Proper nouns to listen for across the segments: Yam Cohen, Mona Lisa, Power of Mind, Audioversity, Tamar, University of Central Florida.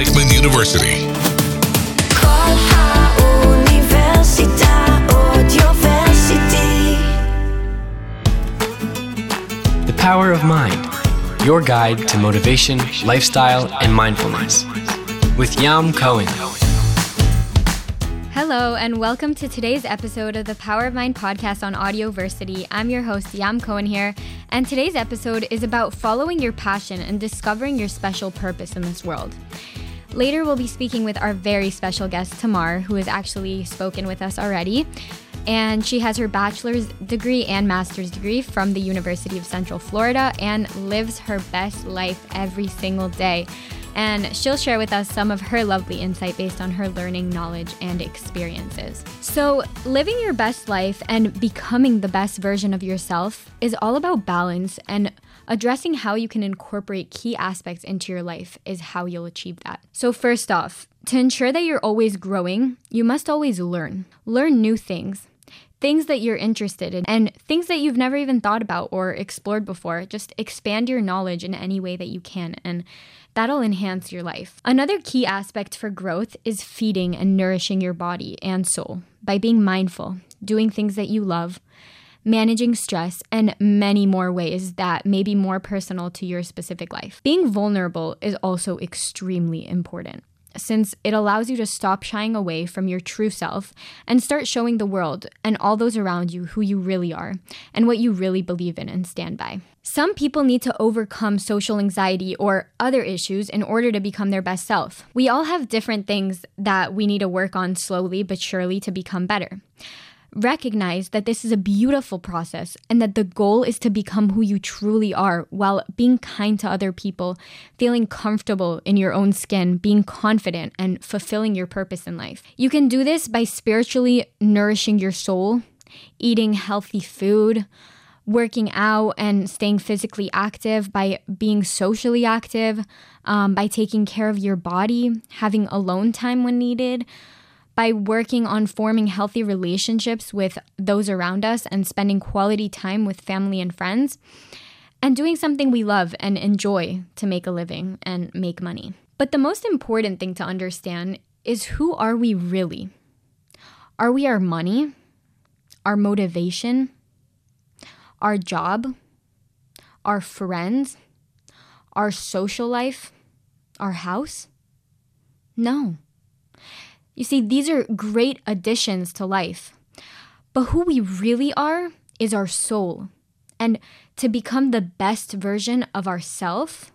University. The Power of Mind, your guide to motivation, lifestyle, and mindfulness, with Yam Cohen. Hello, and welcome to today's episode of the Power of Mind podcast on Audioversity. I'm your host, Yam Cohen here, and today's episode is about following your passion and discovering your special purpose in this world. Later, we'll be speaking with our very special guest, Tamar, who has actually spoken with us already, and she has her bachelor's degree and master's degree from the University of Central Florida and lives her best life every single day. And she'll share with us some of her lovely insight based on her learning, knowledge, and experiences. So living your best life and becoming the best version of yourself is all about balance, and addressing how you can incorporate key aspects into your life is how you'll achieve that. So first off, to ensure that you're always growing, you must always learn. Learn new things that you're interested in, and things that you've never even thought about or explored before. Just expand your knowledge in any way that you can, and that'll enhance your life. Another key aspect for growth is feeding and nourishing your body and soul by being mindful, doing things that you love, managing stress, and many more ways that may be more personal to your specific life. Being vulnerable is also extremely important, since it allows you to stop shying away from your true self and start showing the world and all those around you who you really are and what you really believe in and stand by. Some people need to overcome social anxiety or other issues in order to become their best self. We all have different things that we need to work on slowly but surely to become better. Recognize that this is a beautiful process and that the goal is to become who you truly are while being kind to other people, feeling comfortable in your own skin, being confident, and fulfilling your purpose in life. You can do this by spiritually nourishing your soul, eating healthy food, working out and staying physically active, by being socially active, by taking care of your body, having alone time when needed, by working on forming healthy relationships with those around us and spending quality time with family and friends, and doing something we love and enjoy to make a living and make money. But the most important thing to understand is, who are we really? Are we our money, our motivation, our job, our friends, our social life, our house? No. You see, these are great additions to life, but who we really are is our soul. And to become the best version of ourselves,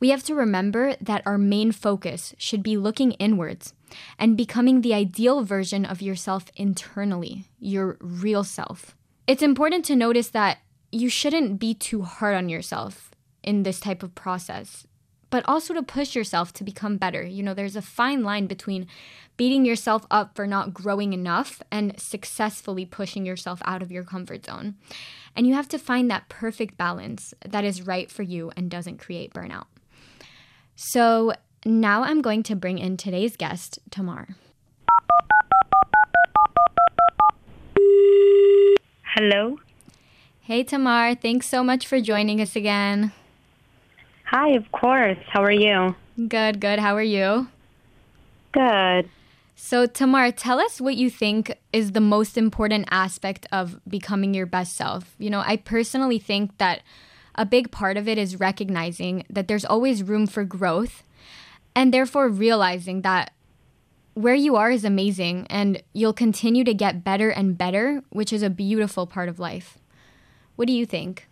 we have to remember that our main focus should be looking inwards and becoming the ideal version of yourself internally, your real self. It's important to notice that you shouldn't be too hard on yourself in this type of process, but also to push yourself to become better. You know, there's a fine line between beating yourself up for not growing enough and successfully pushing yourself out of your comfort zone. And you have to find that perfect balance that is right for you and doesn't create burnout. So now I'm going to bring in today's guest, Tamar. Hello. Hey, Tamar. Thanks so much for joining us again. Hi, of course. How are you? Good, good. How are you? Good. So, Tamar, tell us what you think is the most important aspect of becoming your best self. You know, I personally think that a big part of it is recognizing that there's always room for growth, and therefore realizing that where you are is amazing and you'll continue to get better and better, which is a beautiful part of life. What do you think?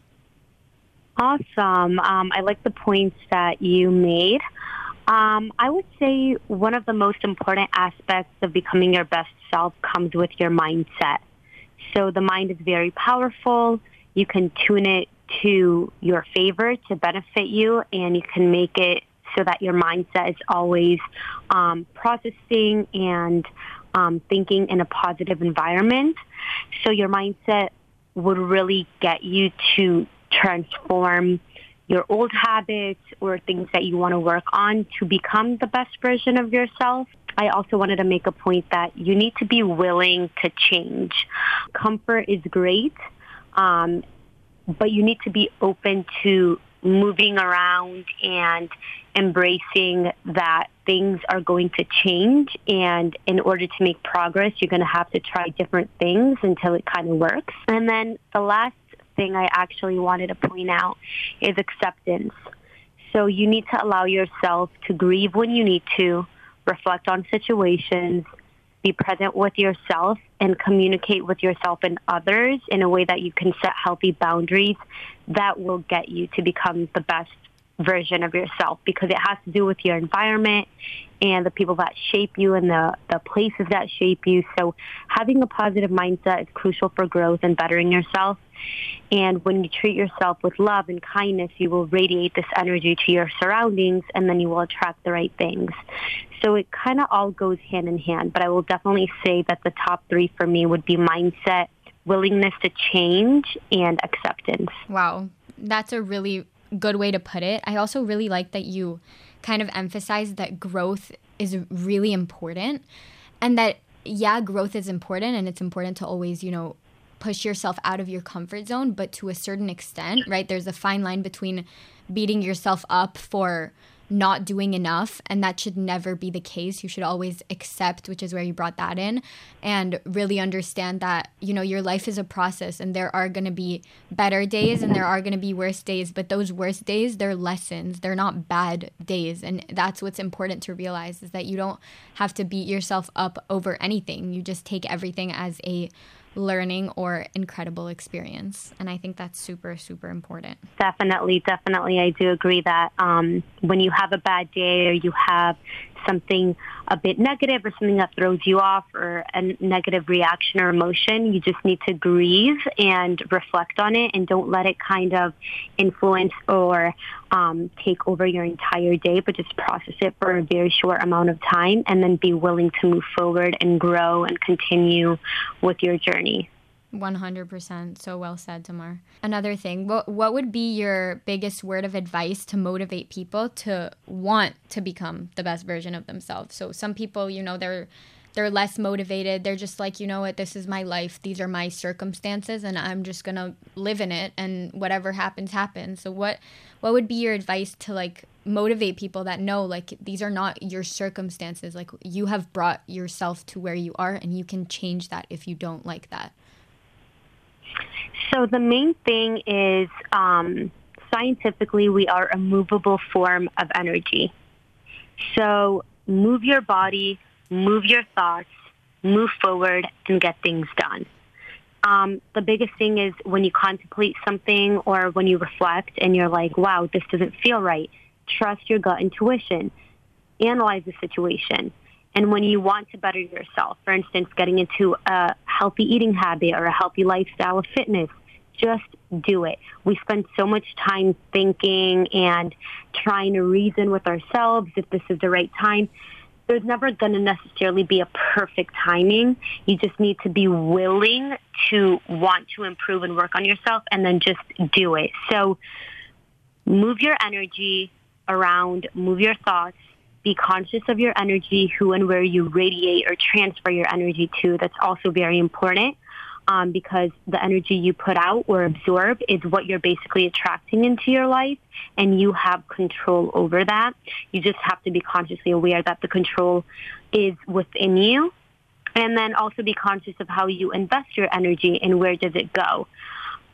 Awesome. I like the points that you made. I would say one of the most important aspects of becoming your best self comes with your mindset. So the mind is very powerful. You can tune it to your favor to benefit you, and you can make it so that your mindset is always processing and thinking in a positive environment. So your mindset would really get you to transform your old habits or things that you want to work on to become the best version of yourself. I also wanted to make a point that you need to be willing to change. Comfort is great, but you need to be open to moving around and embracing that things are going to change. And in order to make progress, you're going to have to try different things until it kind of works. And then the last thing I actually wanted to point out is acceptance. So you need to allow yourself to grieve when you need to, reflect on situations, be present with yourself, and communicate with yourself and others in a way that you can set healthy boundaries that will get you to become the best version of yourself, because it has to do with your environment and the people that shape you and the places that shape you. So having a positive mindset is crucial for growth and bettering yourself. And when you treat yourself with love and kindness, you will radiate this energy to your surroundings, and then you will attract the right things. So it kind of all goes hand in hand, but I will definitely say that the top three for me would be mindset, willingness to change, and acceptance. Wow. That's a really good way to put it. I also really like that you kind of emphasize that growth is really important, and that, yeah, growth is important, and it's important to always, you know, push yourself out of your comfort zone, but to a certain extent, right? There's a fine line between beating yourself up for not doing enough, and that should never be the case. You should always accept, which is where you brought that in, and really understand that, you know, your life is a process, and there are going to be better days and there are going to be worse days, but those worse days, they're lessons, they're not bad days. And that's what's important to realize, is that you don't have to beat yourself up over anything. You just take everything as a learning or incredible experience. And I think that's super, super important. Definitely. I do agree that when you have a bad day, or you have something a bit negative, or something that throws you off, or a negative reaction or emotion, you just need to grieve and reflect on it, and don't let it kind of influence or take over your entire day, but just process it for a very short amount of time, and then be willing to move forward and grow and continue with your journey. 100%. So well said, Tamar. Another thing, what would be your biggest word of advice to motivate people to want to become the best version of themselves? So some people, you know, they're less motivated. They're just like, you know what, this is my life. These are my circumstances, and I'm just going to live in it, and whatever happens, happens. So what would be your advice to, like, motivate people that know, like, these are not your circumstances? Like, you have brought yourself to where you are, and you can change that if you don't like that. So the main thing is, scientifically, we are a movable form of energy. So move your body, move your thoughts, move forward, and get things done. The biggest thing is when you contemplate something, or when you reflect and you're like, wow, this doesn't feel right. Trust your gut intuition. Analyze the situation. And when you want to better yourself, for instance, getting into a healthy eating habit or a healthy lifestyle of fitness, just do it. We spend so much time thinking and trying to reason with ourselves if this is the right time. There's never going to necessarily be a perfect timing. You just need to be willing to want to improve and work on yourself, and then just do it. So move your energy around, move your thoughts. Be conscious of your energy, who and where you radiate or transfer your energy to. That's also very important, because the energy you put out or absorb is what you're basically attracting into your life, and you have control over that. You just have to be consciously aware that the control is within you, and then also be conscious of how you invest your energy and where does it go.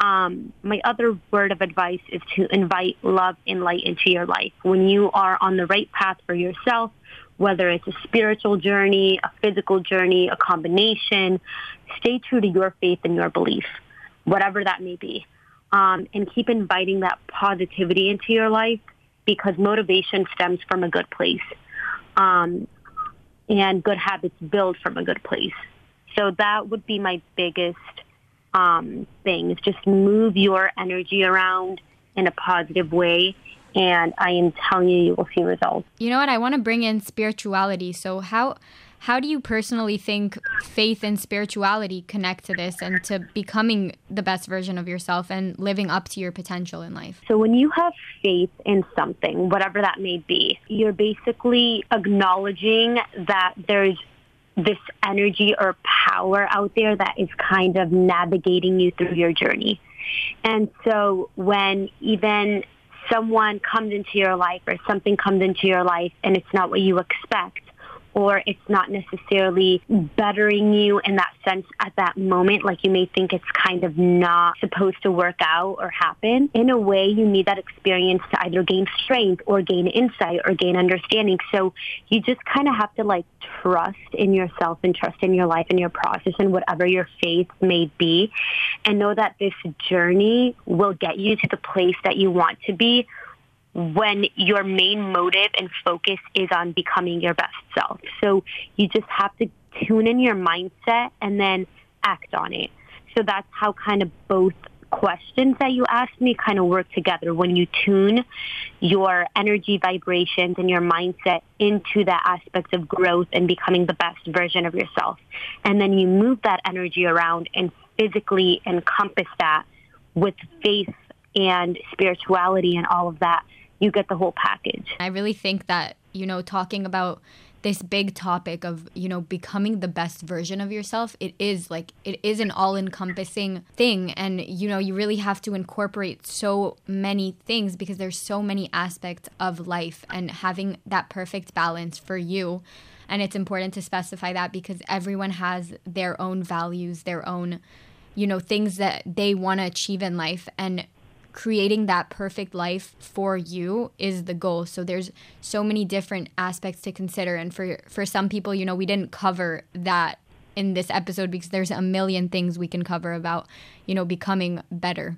My other word of advice is to invite love and light into your life. When you are on the right path for yourself, whether it's a spiritual journey, a physical journey, a combination, stay true to your faith and your belief, whatever that may be. And keep inviting that positivity into your life, because motivation stems from a good place. And good habits build from a good place. So that would be my biggest things. Just move your energy around in a positive way, and I am telling you, you will see results. You know what? I want to bring in spirituality. So how do you personally think faith and spirituality connect to this and to becoming the best version of yourself and living up to your potential in life? So when you have faith in something, whatever that may be, you're basically acknowledging that there's this energy or power out there that is kind of navigating you through your journey. And so when even someone comes into your life or something comes into your life and it's not what you expect, or it's not necessarily bettering you in that sense at that moment, like you may think it's kind of not supposed to work out or happen, in a way you need that experience to either gain strength or gain insight or gain understanding. So you just kind of have to like trust in yourself and trust in your life and your process and whatever your faith may be, and know that this journey will get you to the place that you want to be when your main motive and focus is on becoming your best self. So you just have to tune in your mindset and then act on it. So that's how kind of both questions that you asked me kind of work together. When you tune your energy vibrations and your mindset into that aspect of growth and becoming the best version of yourself, and then you move that energy around and physically encompass that with faith and spirituality and all of that, you get the whole package. I really think that, you know, talking about this big topic of, you know, becoming the best version of yourself, it is an all-encompassing thing. And, you know, you really have to incorporate so many things because there's so many aspects of life, and having that perfect balance for you. And it's important to specify that because everyone has their own values, their own, you know, things that they want to achieve in life. And creating that perfect life for you is the goal. So there's so many different aspects to consider. And for some people, you know, we didn't cover that in this episode because there's a million things we can cover about, you know, becoming better.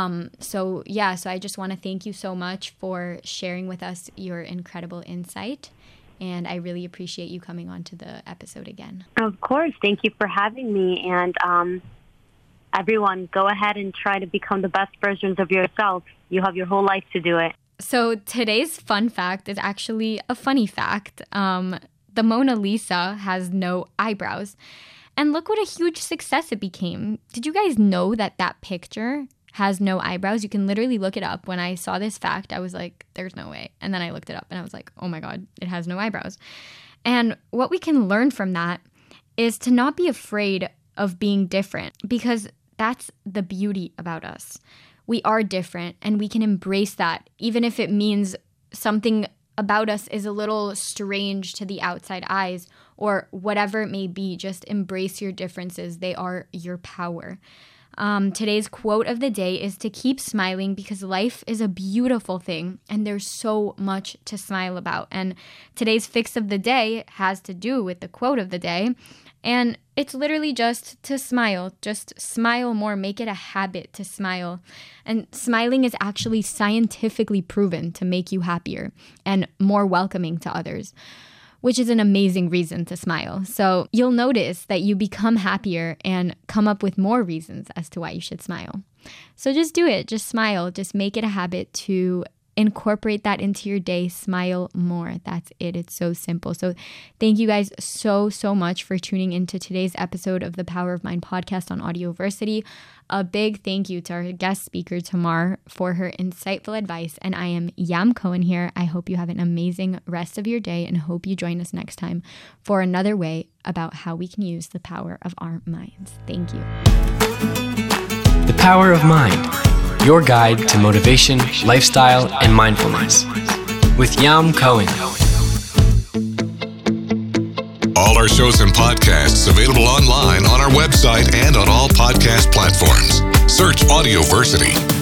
So I just want to thank you so much for sharing with us your incredible insight. And I really appreciate you coming on to the episode again. Of course. Thank you for having me. And everyone, go ahead and try to become the best versions of yourself. You have your whole life to do it. So today's fun fact is actually a funny fact. The Mona Lisa has no eyebrows. And look what a huge success it became. Did you guys know that picture has no eyebrows? You can literally look it up. When I saw this fact, I was like, there's no way. And then I looked it up and I was like, oh my God, it has no eyebrows. And what we can learn from that is to not be afraid of being different, because that's the beauty about us. We are different and we can embrace that, even if it means something about us is a little strange to the outside eyes or whatever it may be. Just embrace your differences. They are your power. Today's quote of the day is to keep smiling because life is a beautiful thing and there's so much to smile about. And today's fix of the day has to do with the quote of the day. And it's literally just to smile. Just smile more. Make it a habit to smile. And smiling is actually scientifically proven to make you happier and more welcoming to others, which is an amazing reason to smile. So you'll notice that you become happier and come up with more reasons as to why you should smile. So just do it. Just smile. Just make it a habit to incorporate that into your day. Smile more. That's it. It's so simple. So thank you guys so much for tuning into today's episode of the Power of Mind podcast on Audioversity. A big thank you to our guest speaker, Tamar, for her insightful advice. And I am Yam Cohen here. I hope you have an amazing rest of your day and hope you join us next time for another way about how we can use the power of our minds. Thank you. The Power of Mind, your guide to motivation, lifestyle, and mindfulness with Yam Cohen. All our shows and podcasts available online on our website and on all podcast platforms. Search Audioversity.